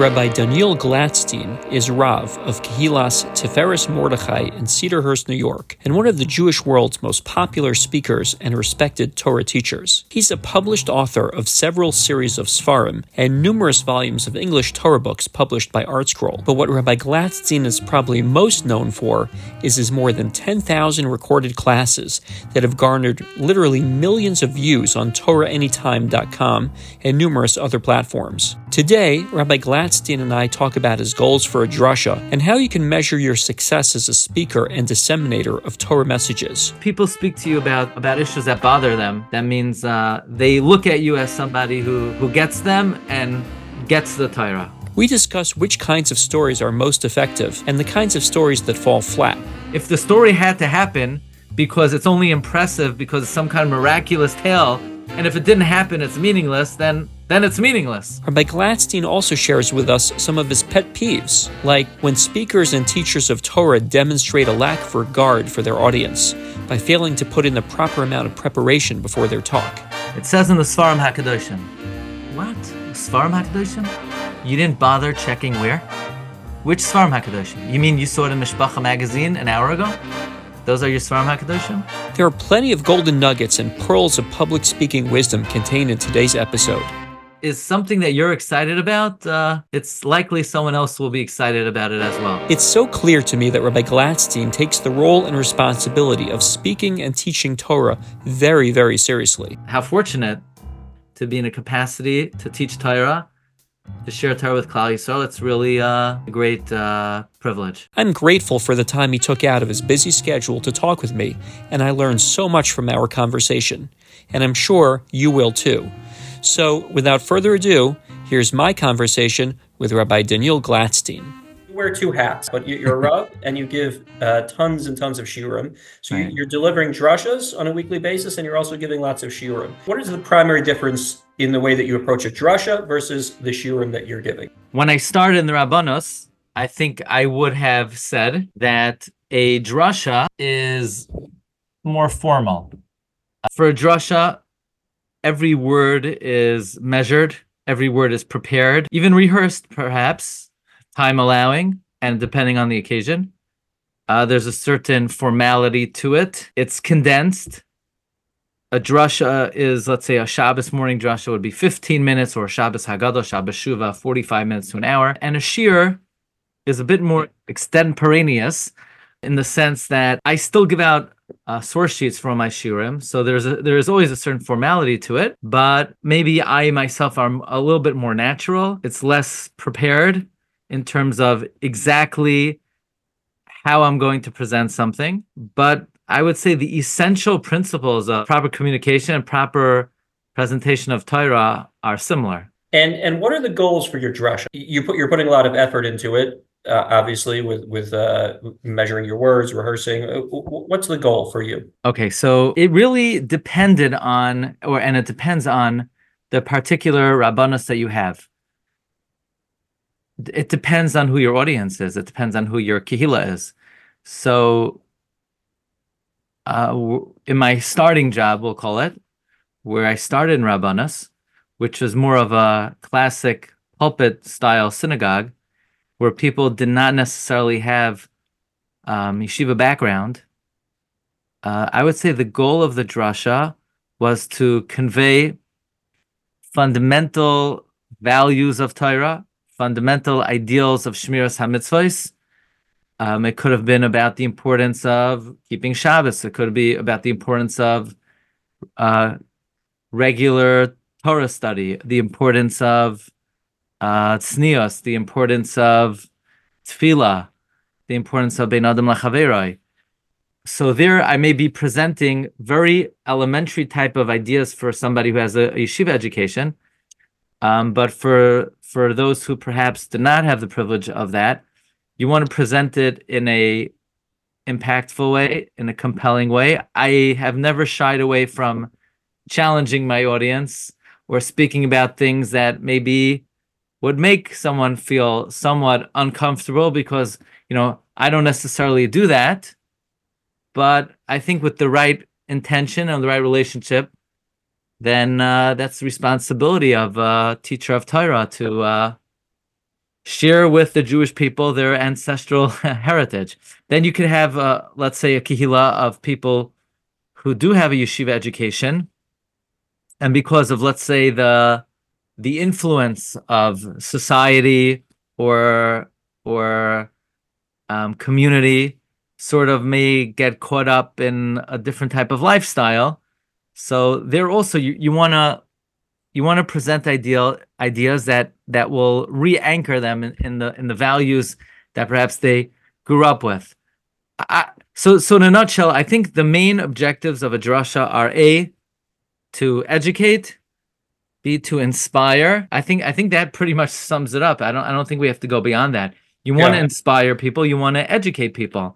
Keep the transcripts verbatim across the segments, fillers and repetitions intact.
Rabbi Daniel Glatstein is Rav of Kehilas Tiferes Mordechai in Cedarhurst, New York, and one of the Jewish world's most popular speakers and respected Torah teachers. He's a published author of several series of Sfarim and numerous volumes of English Torah books published by Art Scroll. But what Rabbi Glatstein is probably most known for is his more than ten thousand recorded classes that have garnered literally millions of views on Torah Any Time dot com and numerous other platforms. Today, Rabbi Glatstein Glatstein and I talk about his goals for a drasha and how you can measure your success as a speaker and disseminator of Torah messages. People speak to you about, about issues that bother them. That means uh, they look at you as somebody who, who gets them and gets the Torah. We discuss which kinds of stories are most effective and the kinds of stories that fall flat. If the story had to happen because it's only impressive because it's some kind of miraculous tale, and if it didn't happen, it's meaningless, then then it's meaningless. Rabbi Glatstein also shares with us some of his pet peeves, like when speakers and teachers of Torah demonstrate a lack of regard for their audience by failing to put in the proper amount of preparation before their talk. It says in the Sfarim HaKadoshim. What? Sfarim HaKadoshim? You didn't bother checking where? Which Sfarim HaKadoshim? You mean you saw it in Mishpacha magazine an hour ago? Those are your Sfarim HaKadoshim? There are plenty of golden nuggets and pearls of public speaking wisdom contained in today's episode. Is something that you're excited about, uh, it's likely someone else will be excited about it as well. It's so clear to me that Rabbi Glatstein takes the role and responsibility of speaking and teaching Torah very, very seriously. How fortunate to be in a capacity to teach Torah, to share Torah with Klal Yisrael. It's really uh, a great uh, privilege. I'm grateful for the time he took out of his busy schedule to talk with me, and I learned so much from our conversation. And I'm sure you will too. So, without further ado, here's my conversation with Rabbi Daniel Glatstein. You wear two hats, but you're a Rav and you give uh, tons and tons of shiurim. So right. You're delivering drashas on a weekly basis and you're also giving lots of shiurim. What is the primary difference in the way that you approach a drasha versus the shiurim that you're giving? When I started in the Rabbanos, I think I would have said that a drasha is more formal. For a drasha, every word is measured, every word is prepared, even rehearsed perhaps, time allowing, and depending on the occasion. Uh, there's a certain formality to it. It's condensed. A drasha is, let's say, a Shabbos morning drasha would be fifteen minutes, or Shabbos Haggadah, Shabbos Shuvah, forty-five minutes to an hour. And a shir is a bit more extemporaneous in the sense that I still give out Uh, source sheets from my shiurim, so there's a, there is always a certain formality to it, but maybe I myself am a little bit more natural. It's less prepared in terms of exactly how I'm going to present something, but I would say the essential principles of proper communication and proper presentation of Torah are similar. And and what are the goals for your drasha? You put you're putting a lot of effort into it. Uh, obviously, with with uh, measuring your words, rehearsing, what's the goal for you? Okay, so it really depended on, or and it depends on the particular rabbanos that you have. It depends on who your audience is. It depends on who your kehila is. So, uh, in my starting job, we'll call it, where I started in rabbanos, which was more of a classic pulpit style synagogue, where people did not necessarily have um, yeshiva background, uh, I would say the goal of the drasha was to convey fundamental values of Torah, fundamental ideals of Shmiras HaMitzvos. Um, it could have been about the importance of keeping Shabbos. It could be about the importance of uh, regular Torah study, the importance of Uh, tznios, the importance of tefillah, the importance of bein adam lachaveroi. So there I may be presenting very elementary type of ideas for somebody who has a, a yeshiva education, um, but for for those who perhaps did not have the privilege of that, you want to present it in a impactful way, in a compelling way. I have never shied away from challenging my audience or speaking about things that maybe would make someone feel somewhat uncomfortable because, you know, I don't necessarily do that. But I think with the right intention and the right relationship, then uh, that's the responsibility of a teacher of Torah to uh, share with the Jewish people their ancestral heritage. Then you could have, uh, let's say, a kehillah of people who do have a yeshiva education, and because of, let's say, the the influence of society or or um, community, sort of may get caught up in a different type of lifestyle. So there also, you you want to you want to present ideal ideas that that will re-anchor them in, in the in the values that perhaps they grew up with. I, so so in a nutshell, I think the main objectives of a drasha are A, to educate, B, to inspire. I think I think that pretty much sums it up. I don't I don't think we have to go beyond that. You want to yeah. inspire people. You want to educate people.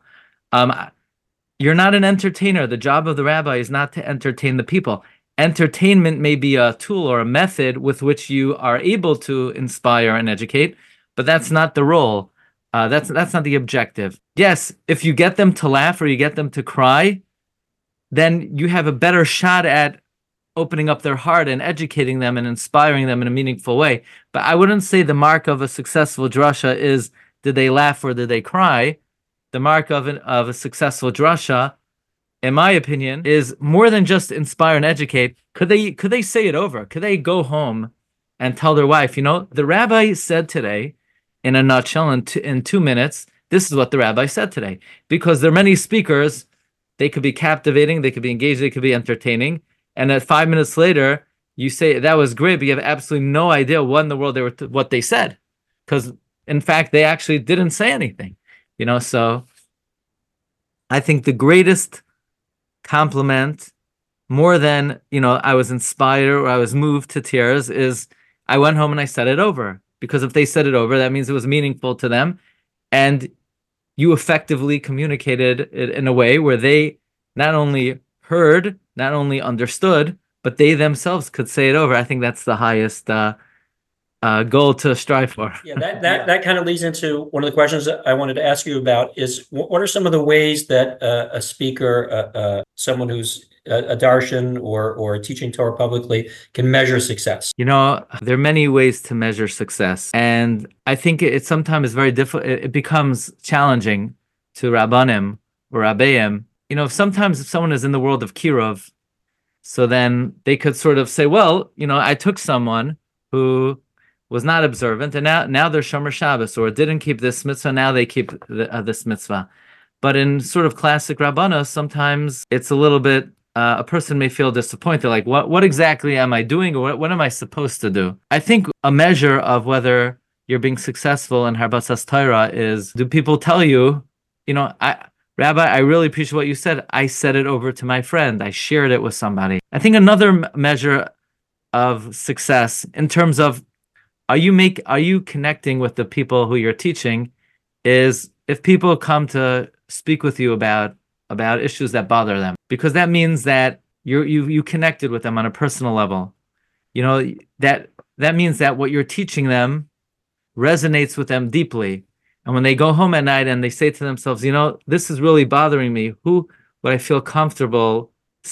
Um, you're not an entertainer. The job of the rabbi is not to entertain the people. Entertainment may be a tool or a method with which you are able to inspire and educate, but that's not the role. Uh, that's that's not the objective. Yes, if you get them to laugh or you get them to cry, then you have a better shot at opening up their heart and educating them and inspiring them in a meaningful way. But I wouldn't say the mark of a successful drasha is, did they laugh or did they cry? The mark of an, of a successful drasha, in my opinion, is more than just inspire and educate. Could they could they say it over? Could they go home and tell their wife, you know, the rabbi said today, in a nutshell, in two, in two minutes, this is what the rabbi said today. Because there are many speakers, they could be captivating, they could be engaging, they could be entertaining. And then five minutes later, you say, that was great, but you have absolutely no idea what in the world they were, t- what they said. Because, in fact, they actually didn't say anything. You know, so I think the greatest compliment, more than, you know, I was inspired or I was moved to tears, is I went home and I said it over. Because if they said it over, that means it was meaningful to them. And you effectively communicated it in a way where they not only heard, not only understood, but they themselves could say it over. I think that's the highest uh, uh, goal to strive for. Yeah, that that yeah. that kind of leads into one of the questions that I wanted to ask you about is, what are some of the ways that uh, a speaker, uh, uh, someone who's a, a darshan or or teaching Torah publicly, can measure success? You know, there are many ways to measure success, and I think it, it sometimes is very difficult. It, it becomes challenging to rabbanim or rabbeim. You know, sometimes if someone is in the world of Kirov, so then they could sort of say, well, you know, I took someone who was not observant, and now now they're Shomer Shabbos, or didn't keep this mitzvah, now they keep the, uh, this mitzvah. But in sort of classic Rabbanos, sometimes it's a little bit, uh, a person may feel disappointed, like, what what exactly am I doing, or what, what am I supposed to do? I think a measure of whether you're being successful in Harbatzas Torah is, do people tell you, you know, I... Rabbi, I really appreciate what you said. I said it over to my friend. I shared it with somebody. I think another m- measure of success, in terms of are you make are you connecting with the people who you're teaching, is if people come to speak with you about about issues that bother them, because that means that you you you connected with them on a personal level. You know, that that means that what you're teaching them resonates with them deeply. And when they go home at night and they say to themselves, you know, this is really bothering me, who would I feel comfortable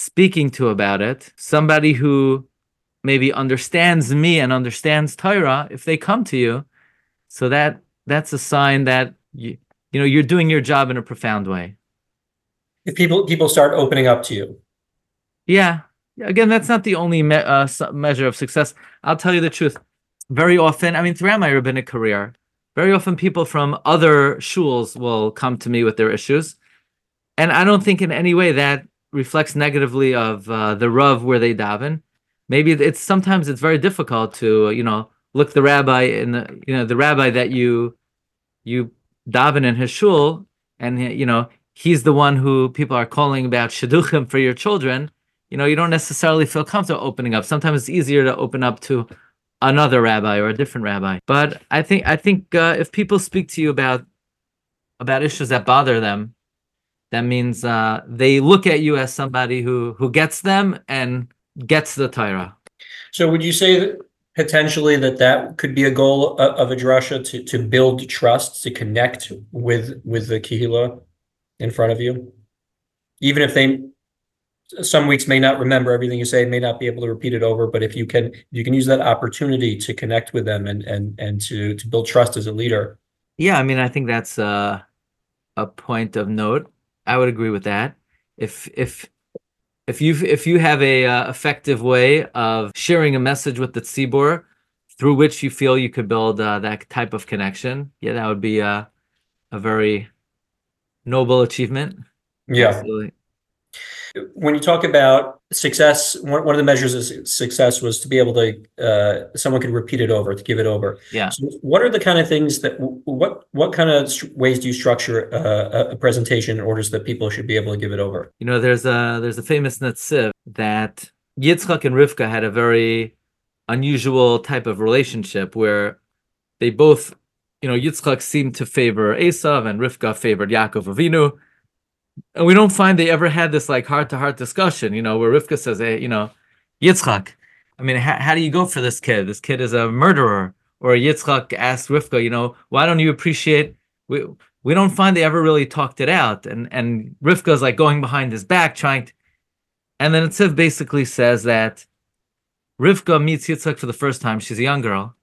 speaking to about it? Somebody who maybe understands me and understands Torah, if they come to you. So that that's a sign that, you, you know, you're doing your job in a profound way. If people people start opening up to you. Yeah. Again, that's not the only me- uh, measure of success. I'll tell you the truth. Very often, I mean, throughout my rabbinic career, very often people from other shuls will come to me with their issues. And I don't think in any way that reflects negatively of uh, the Rav where they daven. Maybe it's sometimes it's very difficult to, you know, look the rabbi in the, you know, the rabbi that you you daven in his shul, and, you know, he's the one who people are calling about shidduchim for your children. You know, you don't necessarily feel comfortable opening up. Sometimes it's easier to open up to another rabbi or a different rabbi. But I think I think uh, if people speak to you about about issues that bother them, that means uh, they look at you as somebody who who gets them and gets the Torah. So would you say that potentially that that could be a goal of, of a drasha, to, to build trust, to connect with with the kehillah in front of you, even if they some weeks may not remember everything you say, may not be able to repeat it over, but if you can, you can use that opportunity to connect with them and and and to to build trust as a leader. Yeah, I mean, I think that's a a point of note. I would agree with that. If if if you if you have a uh, effective way of sharing a message with the tzibor through which you feel you could build uh, that type of connection, yeah, that would be a a very noble achievement. Yeah. Absolutely. When you talk about success, one of the measures of success was to be able to, uh, someone could repeat it over, to give it over. Yeah. So what are the kind of things that, what what kind of ways do you structure uh, a presentation in order that people should be able to give it over? You know, there's a, there's a famous Netziv that Yitzchak and Rivka had a very unusual type of relationship where they both, you know, Yitzchak seemed to favor Esav and Rivka favored Yaakov Avinu. And we don't find they ever had this like heart-to-heart discussion, you know, where Rivka says, hey, you know, Yitzchak, I mean, how, how do you go for this kid? This kid is a murderer. Or Yitzchak asked Rivka, you know, why don't you appreciate, we we don't find they ever really talked it out. And and Rivka's like going behind his back trying to, and then Netziv basically says that Rivka meets Yitzchak for the first time. She's a young girl.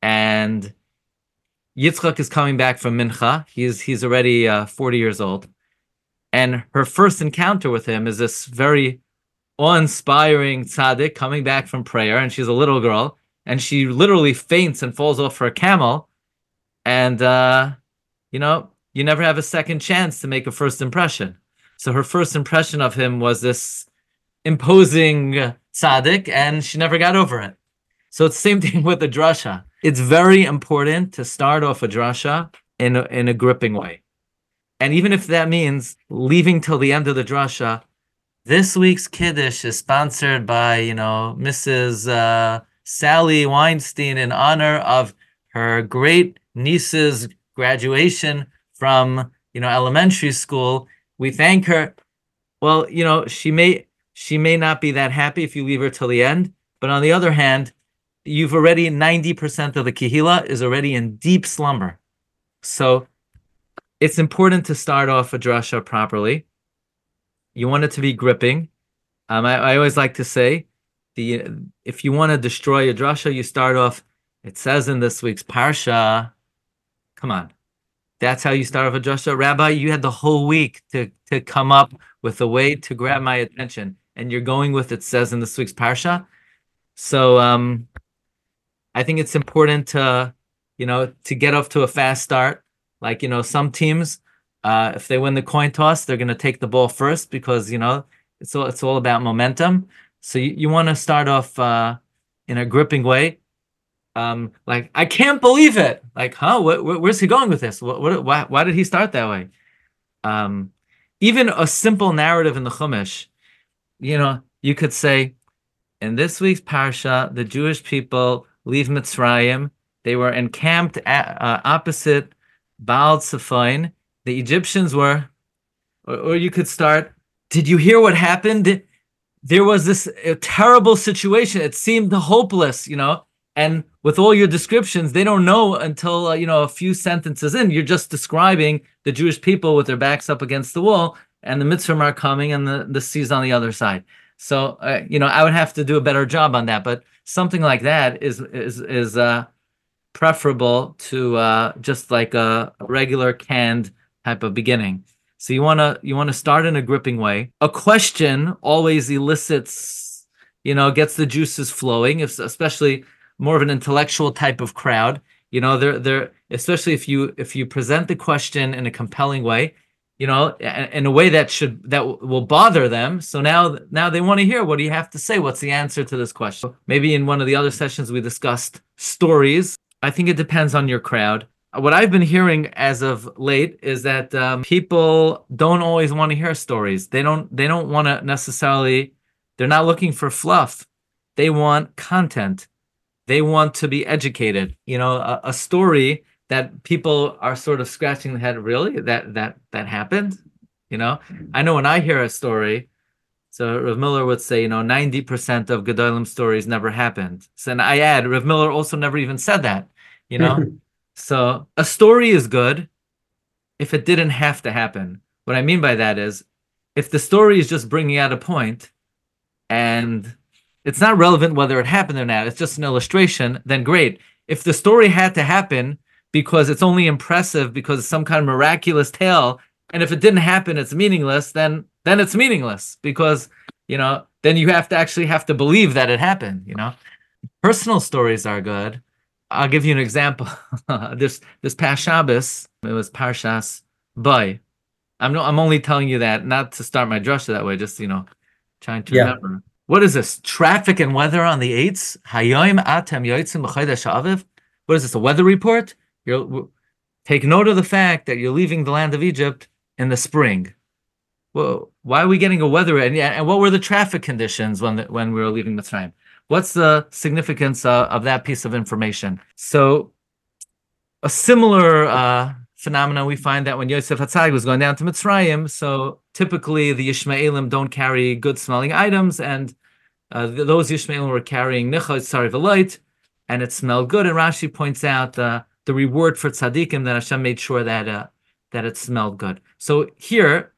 And Yitzchak is coming back from Mincha. He's, he's already uh, forty years old. And her first encounter with him is this very awe-inspiring tzaddik coming back from prayer, and she's a little girl, and she literally faints and falls off her camel. And, uh, you know, you never have a second chance to make a first impression. So her first impression of him was this imposing tzaddik, and she never got over it. So it's the same thing with the drasha. It's very important to start off a drasha in a, in a gripping way. And even if that means leaving till the end of the drasha, this week's Kiddush is sponsored by, you know, Missus Uh, Sally Weinstein in honor of her great niece's graduation from, you know, elementary school. We thank her. Well, you know, she may she may not be that happy if you leave her till the end. But on the other hand, you've already, ninety percent of the Kehila is already in deep slumber. So it's important to start off a drasha properly. You want it to be gripping. Um, I, I always like to say, the if you want to destroy a drasha, you start off, it says in this week's parsha, come on. That's how you start off a drasha. Rabbi, you had the whole week to, to come up with a way to grab my attention, and you're going with it says in this week's parsha. So um, I think it's important to, you know, to get off to a fast start. Like, you know, some teams, uh, if they win the coin toss, they're going to take the ball first because, you know, it's all, it's all about momentum. So you, you want to start off uh, in a gripping way. Um, like, I can't believe it. Like, huh, wh- wh- where's he going with this? What, what, why, why did he start that way? Um, even a simple narrative in the Chumash, you know, you could say, in this week's parsha, the Jewish people leave Mitzrayim. They were encamped at, uh, opposite Baal Tzephon, the Egyptians were, or, or you could start, did you hear what happened? There was this uh, terrible situation. It seemed hopeless, you know, and with all your descriptions, they don't know until, uh, you know, a few sentences in. You're just describing the Jewish people with their backs up against the wall, and the Mitzvim are coming and the, the sea's on the other side. So, uh, you know, I would have to do a better job on that, but something like that is, is, is, uh, preferable to uh, just like a regular canned type of beginning. So you wanna you wanna start in a gripping way. A question always elicits, you know, gets the juices flowing. If, especially more of an intellectual type of crowd, you know, they're they're especially if you if you present the question in a compelling way, you know, in a way that should that w- will bother them. So now now they want to hear, what do you have to say? What's the answer to this question? Maybe in one of the other sessions we discussed stories. I think it depends on your crowd. What I've been hearing as of late is that um, people don't always want to hear stories. They don't they don't want to necessarily, they're not looking for fluff. They want content. They want to be educated. You know, a, a story that people are sort of scratching their head, really? That that that happened? You know? I know when I hear a story, so Rav Miller would say, you know, ninety percent of Gedolim stories never happened. So, and I add, Rav Miller also never even said that. You know, so a story is good if it didn't have to happen. What I mean by that is if the story is just bringing out a point and it's not relevant whether it happened or not, it's just an illustration, then great. If the story had to happen because it's only impressive because it's some kind of miraculous tale, and if it didn't happen, it's meaningless, then then it's meaningless because, you know, then you have to actually have to believe that it happened, you know. Personal stories are good. I'll give you an example. this this past Shabbos, it was Parshas Bay. I'm no, I'm only telling you that not to start my drasha that way, just, you know, trying to yeah. remember. What is this? Traffic and weather on the eights? Hayom atem yotzim b'chodesh Aviv? What is this, a weather report? You're, take note of the fact that you're leaving the land of Egypt in the spring. Well, why are we getting a weather? And, and what were the traffic conditions when the, when we were leaving Mitzrayim? What's the significance uh, of that piece of information? So a similar uh, phenomenon we find that when Yosef HaTzadik was going down to Mitzrayim, so typically the Yishmaelim don't carry good-smelling items, and uh, those Yishmaelim were carrying nicha, tzari v'loit, and it smelled good. And Rashi points out uh, the reward for tzaddikim that Hashem made sure that uh, that it smelled good. So here,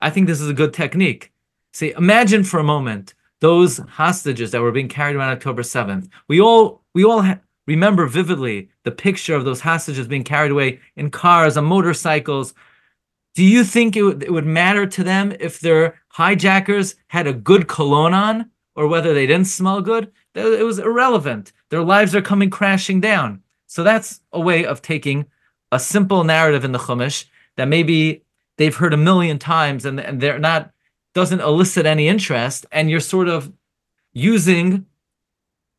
I think this is a good technique. See, imagine for a moment those hostages that were being carried around October seventh. We all we all ha- remember vividly the picture of those hostages being carried away in cars, on motorcycles. Do you think it, w- it would matter to them if their hijackers had a good cologne on or whether they didn't smell good? It was irrelevant. Their lives are coming crashing down. So that's a way of taking a simple narrative in the Chumash that maybe they've heard a million times and, and they're not, doesn't elicit any interest, and you're sort of using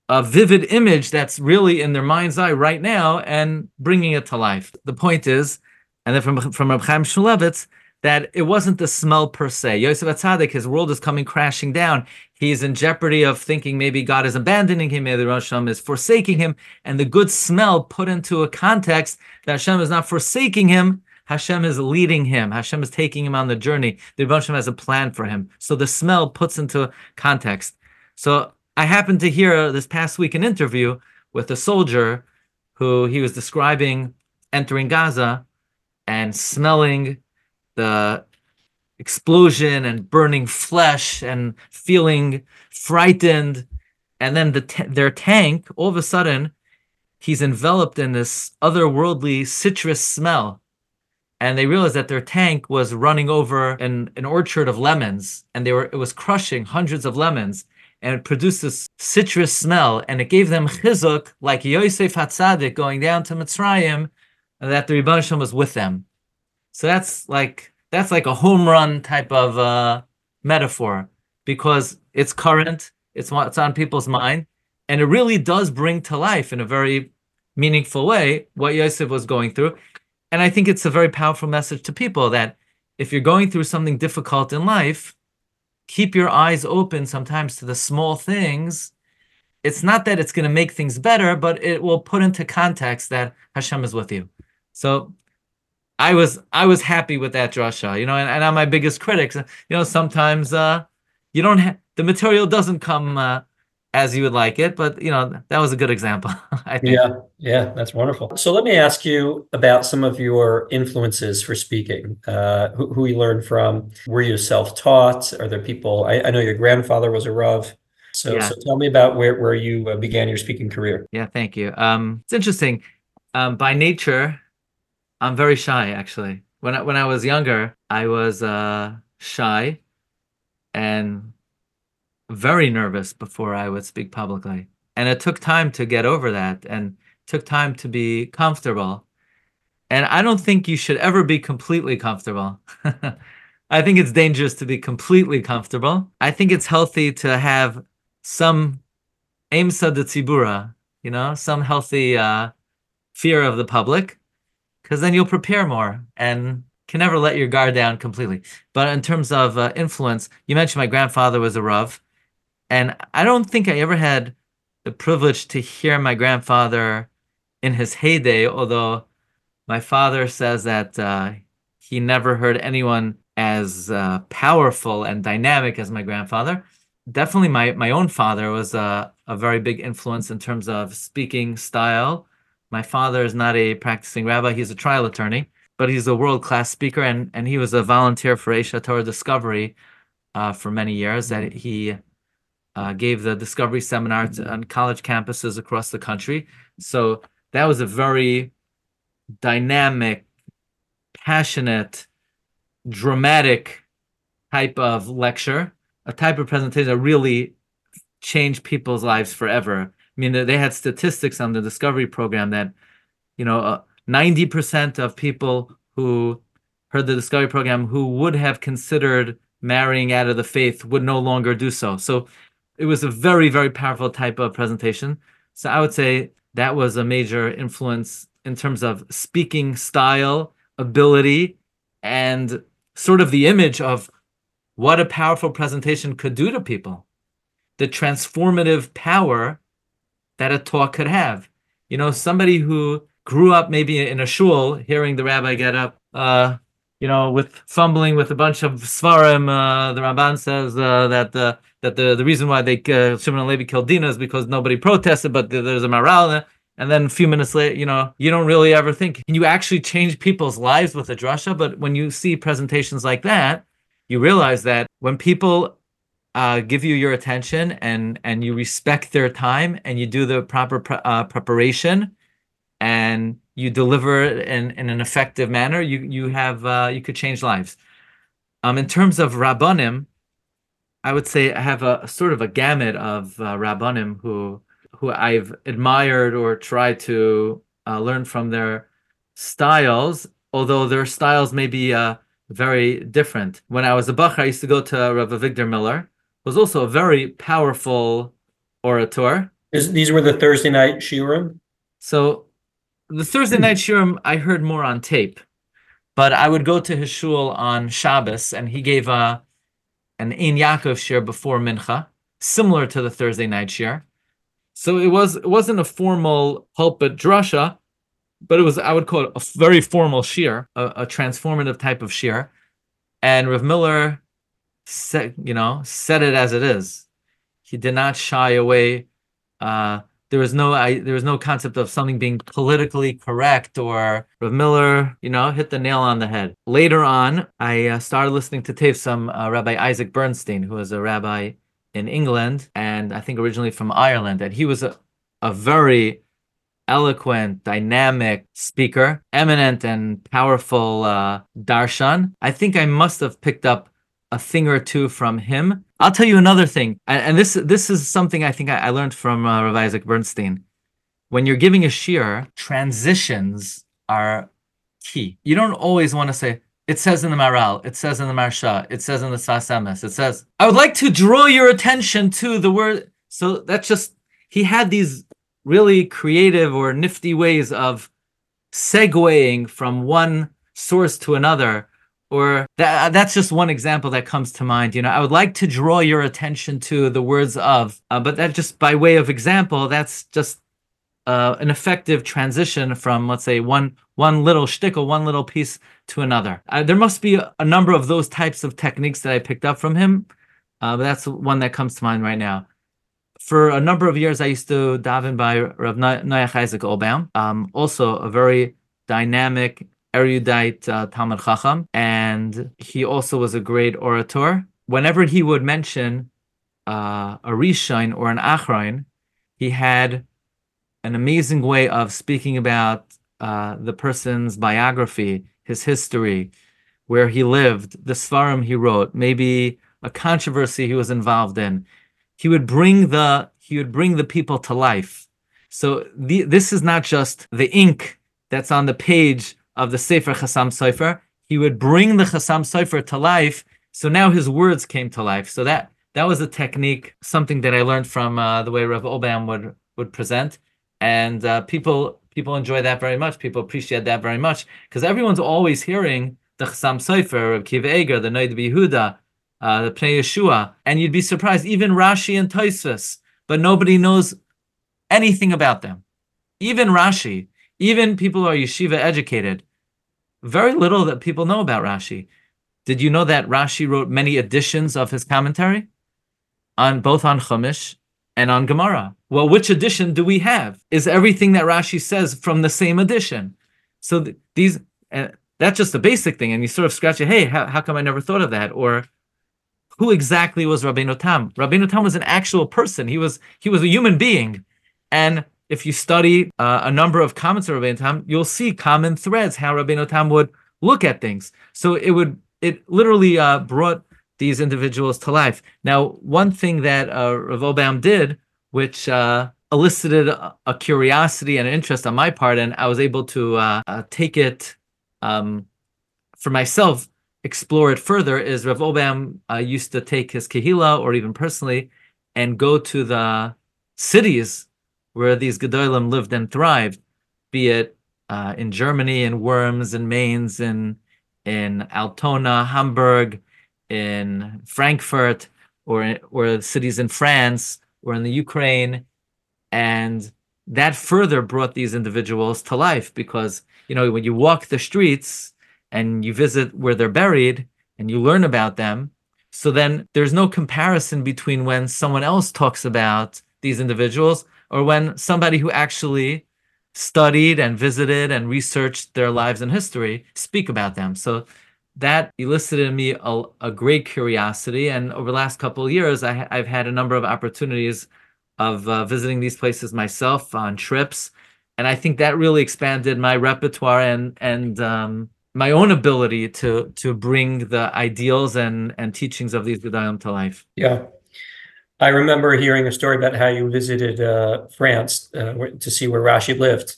a vivid image that's really in their mind's eye right now and bringing it to life. The point is, and then from, from Reb Chaim Shulevitz, that it wasn't the smell per se. Yosef HaTzadik, his world is coming crashing down. He's in jeopardy of thinking maybe God is abandoning him, maybe the Rosh Hashem is forsaking him, and the good smell put into a context that Hashem is not forsaking him, Hashem is leading him. Hashem is taking him on the journey. The Rebbe Hashem has a plan for him. So the smell puts into context. So I happened to hear this past week an interview with a soldier who he was describing entering Gaza and smelling the explosion and burning flesh and feeling frightened. And then the t- their tank, all of a sudden, he's enveloped in this otherworldly citrus smell. And they realized that their tank was running over an, an orchard of lemons, and they were it was crushing hundreds of lemons, and it produced this citrus smell, and it gave them chizuk, like Yosef HaTzadik going down to Mitzrayim, and that the Rebbeinu Shem was with them. So that's like that's like a home run type of uh, metaphor, because it's current, it's it's on people's mind, and it really does bring to life in a very meaningful way what Yosef was going through. And I think it's a very powerful message to people that if you're going through something difficult in life, keep your eyes open sometimes to the small things. It's not that it's going to make things better, but it will put into context that Hashem is with you. So I was I was happy with that drasha, you know, and, and I'm my biggest critic. You know, sometimes uh, you don't ha- the material doesn't come uh, as you would like it, but you know, that was a good example, I think. Yeah, yeah, that's wonderful. So let me ask you about some of your influences for speaking, uh, who, who you learned from. Were you self-taught? Are there people, I, I know your grandfather was a Rav, so, yeah. so tell me about where, where you uh, began your speaking career. Yeah, thank you. Um, it's interesting, um, by nature, I'm very shy actually. When I, when I was younger, I was uh, shy and very nervous before I would speak publicly. And it took time to get over that and took time to be comfortable. And I don't think you should ever be completely comfortable. I think it's dangerous to be completely comfortable. I think it's healthy to have some emsa de tzibura, you know, some healthy uh, fear of the public, because then you'll prepare more and can never let your guard down completely. But in terms of uh, influence, you mentioned my grandfather was a Rav. And I don't think I ever had the privilege to hear my grandfather in his heyday, although my father says that uh, he never heard anyone as uh, powerful and dynamic as my grandfather. Definitely my, my own father was a, a very big influence in terms of speaking style. My father is not a practicing rabbi, he's a trial attorney. but he's a world-class speaker, and, and he was a volunteer for Aish Torah Discovery uh, for many years. That he uh, gave the Discovery Seminar to, on college campuses across the country. So that was a very dynamic, passionate, dramatic type of lecture, a type of presentation that really changed people's lives forever. I mean, they had statistics on the Discovery program that, you know, uh, ninety percent of people who heard the Discovery program who would have considered marrying out of the faith would no longer do so. So it was a very, very powerful type of presentation. So I would say that was a major influence in terms of speaking style, ability, and sort of the image of what a powerful presentation could do to people, the transformative power that a talk could have. You know, somebody who grew up maybe in a shul, hearing the rabbi get up, uh, you know, with fumbling with a bunch of svarim. Uh, the Ramban says uh, that the that the, the reason why they uh, Shimon and Levi killed Dina is because nobody protested, but there's a maral. And then a few minutes later, you know, you don't really ever think. Can you actually change people's lives with a drasha? But when you see presentations like that, you realize that when people uh, give you your attention and and you respect their time and you do the proper pre- uh, preparation, and you deliver it in, in an effective manner, you you have uh, you could change lives. Um, in terms of rabbanim, I would say I have a sort of a gamut of uh, rabbanim who who I've admired or tried to uh, learn from their styles, although their styles may be uh, very different. When I was a bachur, I used to go to Rabbi Victor Miller, who was also a very powerful orator. Is, these were the Thursday night shiurim? So the Thursday night shiurim, I heard more on tape, but I would go to his shul on Shabbos, and he gave a, an Ein Yaakov shir before mincha, similar to the Thursday night shir. So it was it wasn't a formal pulpit drasha, but it was, I would call it, a very formal shir, a, a transformative type of shir. And Rav Miller said, you know, said it as it is. He did not shy away. Uh, There was no I, there was no concept of something being politically correct, or Rav Miller, you know, hit the nail on the head. Later on, I uh, started listening to tapes from uh, Rabbi Isaac Bernstein, who was a rabbi in England, and I think originally from Ireland. And he was a, a very eloquent, dynamic speaker, eminent and powerful uh, darshan. I think I must have picked up a thing or two from him. I'll tell you another thing, and, and this this is something I think I, I learned from uh, Rabbi Isaac Bernstein. When you're giving a shiur, transitions are key. You don't always want to say, it says in the Maral, it says in the Marsha, it says in the Sasemes, it says, I would like to draw your attention to the word. So that's just, he had these really creative or nifty ways of segueing from one source to another. Or that, that's just one example that comes to mind. You know, I would like to draw your attention to the words of, uh, but that just by way of example, that's just uh, an effective transition from, let's say, one one little shtick or one little piece to another. Uh, there must be a, a number of those types of techniques that I picked up from him, uh, but that's one that comes to mind right now. For a number of years, I used to daven by Rav Noach Isaac um, also a very dynamic, erudite uh, Talmid Chacham, and he also was a great orator. Whenever he would mention uh, a Rishon or an Achron, he had an amazing way of speaking about uh, the person's biography, his history, where he lived, the Svarim he wrote, maybe a controversy he was involved in. He would bring the he would bring the people to life. So the, this is not just the ink that's on the page of the Sefer Chasam Sofer. He would bring the Chasam Sofer to life, so now his words came to life. So that that was a technique, something that I learned from uh, the way Rav Obam would would present, and uh, people people enjoy that very much. People appreciate that very much, because everyone's always hearing the Chasam Sofer, Kiv Eger, the Noid Bihuda, uh, the Pnei Yeshua, and you'd be surprised, even Rashi and Tosfos, but nobody knows anything about them. Even Rashi. Even people who are yeshiva educated, very little that people know about Rashi. Did you know that Rashi wrote many editions of his commentary, on both on Chumash and on Gemara? Well, which edition do we have? Is everything that Rashi says from the same edition? So th- these uh, That's just the basic thing. And you sort of scratch your head, hey, how, how come I never thought of that? Or who exactly was Rabbeinu Tam? Rabbeinu Tam was an actual person. He was he was a human being. And if you study uh, a number of comments of Rabbeinu Tam, you'll see common threads, how Rabbeinu Tam would look at things. So it would it literally uh, brought these individuals to life. Now, one thing that uh, Rav Obaum did, which uh, elicited a, a curiosity and an interest on my part, and I was able to uh, uh, take it um, for myself, explore it further, is Rav Obaum uh, used to take his kehila, or even personally, and go to the cities where these gedolim lived and thrived, be it uh, in Germany, in Worms, in Mainz, in, in Altona, Hamburg, in Frankfurt, or or cities in France, or in the Ukraine. And that further brought these individuals to life, because, you know, when you walk the streets and you visit where they're buried and you learn about them, so then there's no comparison between when someone else talks about these individuals or when somebody who actually studied and visited and researched their lives and history speak about them. So that elicited in me a, a great curiosity, and over the last couple of years, I, I've had a number of opportunities of uh, visiting these places myself on trips, and I think that really expanded my repertoire and and um, my own ability to to bring the ideals and, and teachings of these Gedolim to life. Yeah, I remember hearing a story about how you visited uh, France uh, to see where Rashi lived,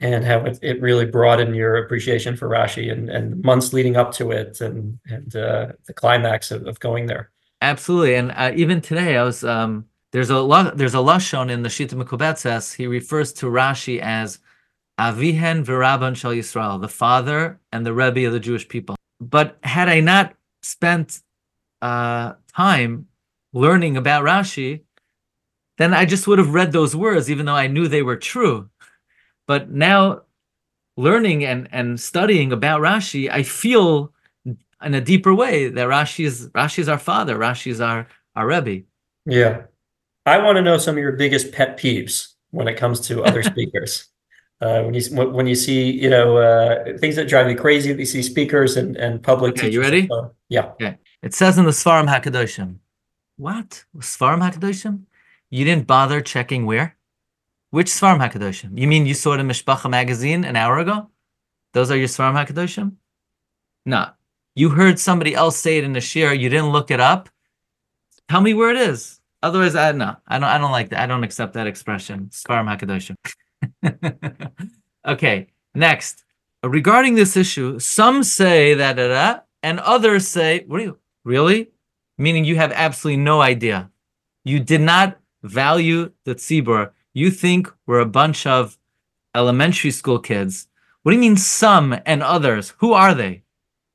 and how it, it really broadened your appreciation for Rashi and, and months leading up to it and, and uh, the climax of, of going there. Absolutely. And uh, even today, I was um, there's a lot, there's a Lashon in the Shita Mikubetzes. He refers to Rashi as Avihen V'Rabban Shel Yisrael, the father and the Rebbe of the Jewish people. But had I not spent uh, time learning about Rashi, then I just would have read those words, even though I knew they were true. But now, learning and, and studying about Rashi, I feel in a deeper way that Rashi is Rashi is our father, Rashi is our, our Rebbe. Yeah. I want to know some of your biggest pet peeves when it comes to other speakers. uh, when you when you see, you know, uh, things that drive you crazy, you see speakers and, and public teachers. Okay, you ready? Uh, yeah. Okay. It says in the Sfarim HaKadoshim. What? Sfarim HaKadoshim? You didn't bother checking where? Which Sfarim HaKadoshim? You mean you saw it in Mishpacha magazine an hour ago? Those are your Sfarim HaKadoshim? No. You heard somebody else say it in a shir. You didn't look it up. Tell me where it is. Otherwise, I no. I don't. I don't like that. I don't accept that expression. Sfarim HaKadoshim. Okay. Next, regarding this issue, some say that da, da, da, and others say, "What do you really?" Meaning you have absolutely no idea. You did not value the tzibur. You think we're a bunch of elementary school kids. What do you mean some and others? Who are they?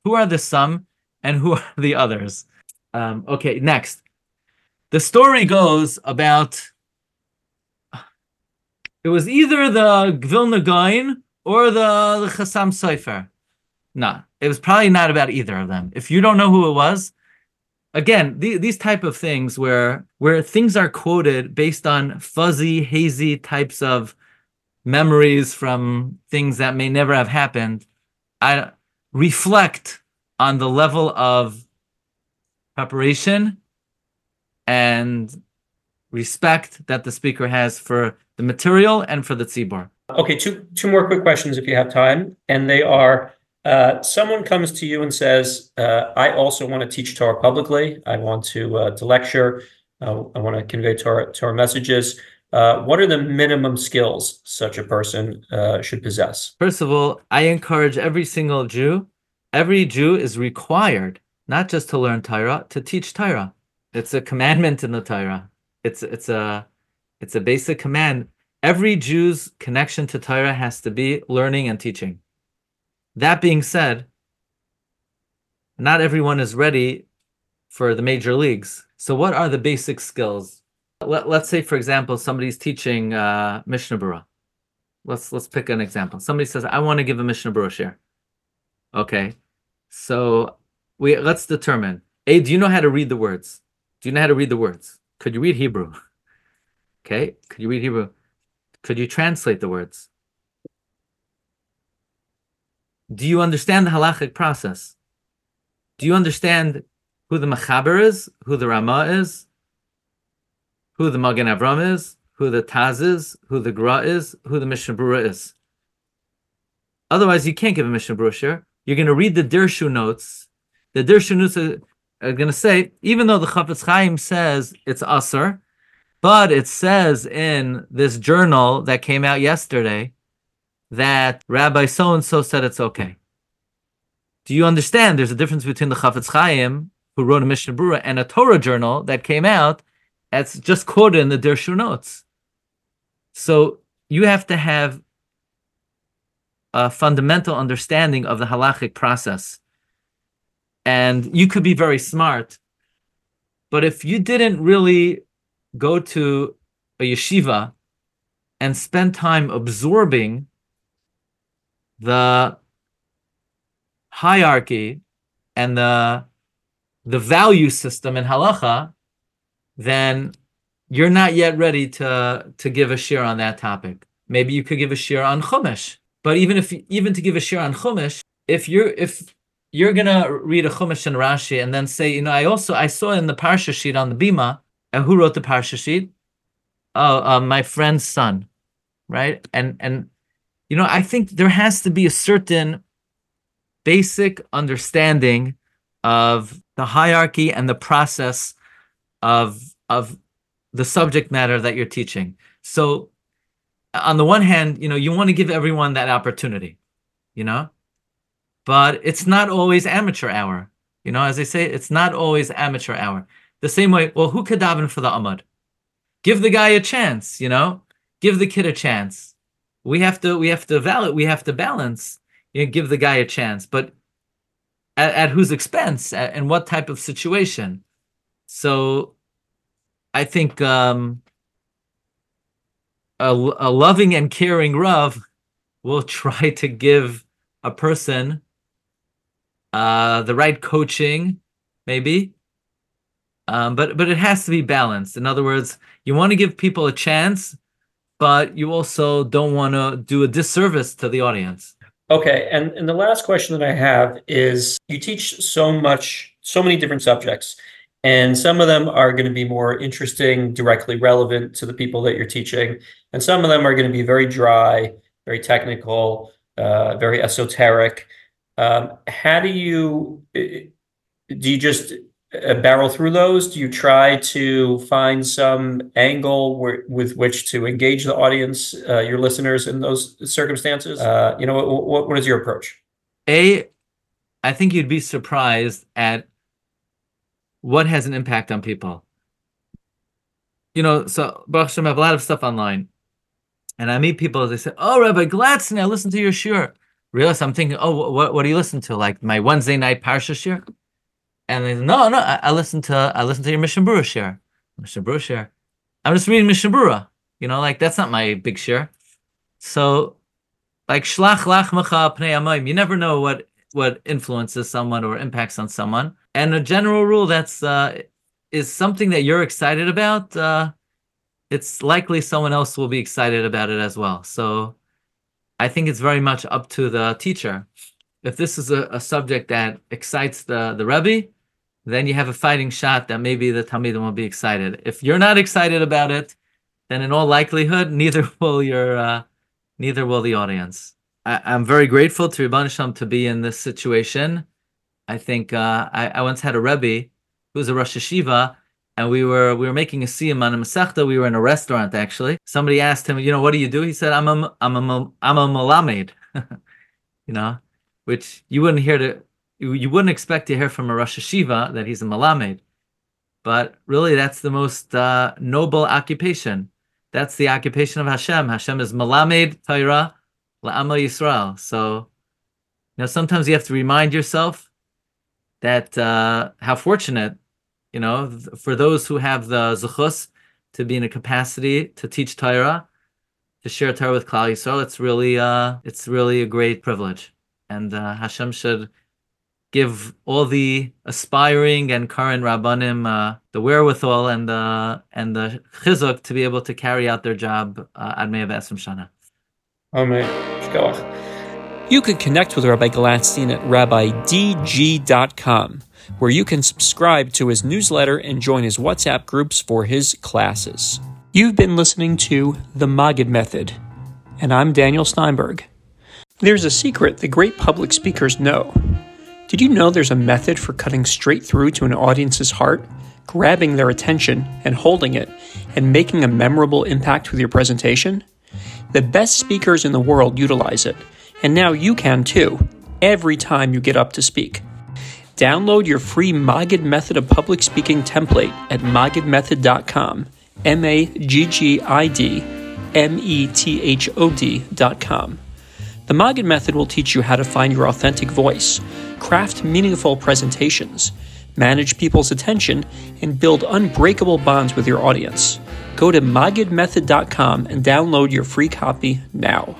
Who are the some and who are the others? Um, okay, next. The story goes about, it was either the Vilna Gaon or the, the Chasam Sofer. No, it was probably not about either of them. If you don't know who it was, again, the, these type of things where where things are quoted based on fuzzy, hazy types of memories from things that may never have happened, I reflect on the level of preparation and respect that the speaker has for the material and for the tzibor. Okay, two two more quick questions if you have time, and they are... Uh, someone comes to you and says, uh, I also want to teach Torah publicly. I want to uh, to lecture. Uh, I want to convey Torah, Torah messages. Uh, what are the minimum skills such a person uh, should possess? First of all, I encourage every single Jew. Every Jew is required, not just to learn Torah, to teach Torah. It's a commandment in the Torah. It's, it's, a, it's a basic command. Every Jew's connection to Torah has to be learning and teaching. That being said, not everyone is ready for the major leagues. So what are the basic skills? Let, let's say, for example, somebody's teaching uh, Mishnah Berurah. Let's let's pick an example. Somebody says, I want to give a Mishnah Berurah share. Okay. So we let's determine. A, do you know how to read the words? Do you know how to read the words? Could you read Hebrew? Okay. Could you read Hebrew? Could you translate the words? Do you understand the halachic process? Do you understand who the Mechaber is, who the Rama is, who the Magan Avram is, who the Taz is, who the Gra is, who the Mishnah Berurah is? Otherwise, you can't give a Mishnah Berurah share. You're going to read the Dirshu notes. The Dirshu notes are, are going to say, even though the Chafetz Chaim says it's Asr, but it says in this journal that came out yesterday that Rabbi so-and-so said it's okay. Do you understand there's a difference between the Chafetz Chaim, who wrote a Mishnah Berurah, and a Torah journal that came out that's just quoted in the Dirshu notes? So you have to have a fundamental understanding of the halachic process. And you could be very smart, but if you didn't really go to a yeshiva and spend time absorbing the hierarchy and the the value system in halacha, then you're not yet ready to to give a shir on that topic. Maybe you could give a shir on chumash, but even if even to give a shir on chumash, if you're if you're gonna read a chumash and Rashi and then say, you know, I also I saw in the parsha sheet on the bima, and who wrote the parsha sheet? Oh, uh, my friend's son, right? And and you know, I think there has to be a certain basic understanding of the hierarchy and the process of of the subject matter that you're teaching. So on the one hand, you know, you want to give everyone that opportunity, you know, but it's not always amateur hour. You know, as they say, it's not always amateur hour. The same way, well, who could daven for the amud? Give the guy a chance, you know, give the kid a chance. We have to, we have to valid, we have to balance, you know, give the guy a chance, but at, at whose expense at, and what type of situation? So I think um, a, a loving and caring Rav will try to give a person uh, the right coaching, maybe, um, but but it has to be balanced. In other words, you want to give people a chance, but you also don't want to do a disservice to the audience. Okay, and, and the last question that I have is, you teach so much, so many different subjects, and some of them are going to be more interesting, directly relevant to the people that you're teaching, and some of them are going to be very dry, very technical, uh, very esoteric. Um, how do you, do you just barrel through those? Do you try to find some angle where, with which to engage the audience, uh, your listeners in those circumstances? Uh, you know, what, what, what is your approach? A, I think you'd be surprised at what has an impact on people. You know, so Baruch Hashem, I have a lot of stuff online. And I meet people, they say, oh, Rabbi Glatstein, I listened to your shir. Realize I'm thinking, oh, what, what do you listen to? Like my Wednesday night Parsha shir? And they say, no, no, I, I listened to I listened to your Mishnah Berurah shir. Mishnah Berurah shir. I'm just reading Mishnah Berurah. You know, like that's not my big shir. So, like, shlach lachmacha pnei amayim. You never know what, what influences someone or impacts on someone. And a general rule that's uh, is something that you're excited about, uh, it's likely someone else will be excited about it as well. So I think it's very much up to the teacher. If this is a, a subject that excites the, the Rebbe, then you have a fighting shot that maybe the Talmidim will be excited. If you're not excited about it, then in all likelihood, neither will your uh, neither will the audience. I, I'm very grateful to Rebbeinu Shalom to be in this situation. I think uh, I, I once had a Rebbe who was a Rosh Yeshiva, and we were we were making a siyum on a Masechta. We were in a restaurant, actually. Somebody asked him, you know, what do you do? He said, I'm a, I'm a, I'm a malamed, you know, which you wouldn't hear to, you wouldn't expect to hear from a Rosh Yeshiva that he's a malamed. But really, that's the most uh, noble occupation. That's the occupation of Hashem. Hashem is malamed Torah la'amal Yisrael. So, you know, sometimes you have to remind yourself that uh, how fortunate, you know, th- for those who have the zuchus to be in a capacity to teach Torah, to share Torah with Klal Yisrael, it's really, uh, it's really a great privilege. And uh, Hashem should give all the aspiring and current rabbanim uh, the wherewithal and the uh, and the chizuk to be able to carry out their job ad me'av esrim shana. Amen. You can connect with Rabbi Glatstein at Rabbi D G dot com, where you can subscribe to his newsletter and join his WhatsApp groups for his classes. You've been listening to The Maggid Method, and I'm Daniel Steinberg. There's a secret the great public speakers know. Did you know there's a method for cutting straight through to an audience's heart, grabbing their attention and holding it, and making a memorable impact with your presentation? The best speakers in the world utilize it, and now you can too, every time you get up to speak. Download your free Maggid Method of Public Speaking template at Maggid Method dot com, M A G G I D M E T H O D dot com. The Maggid Method will teach you how to find your authentic voice, craft meaningful presentations, manage people's attention, and build unbreakable bonds with your audience. Go to Maggid Method dot com and download your free copy now.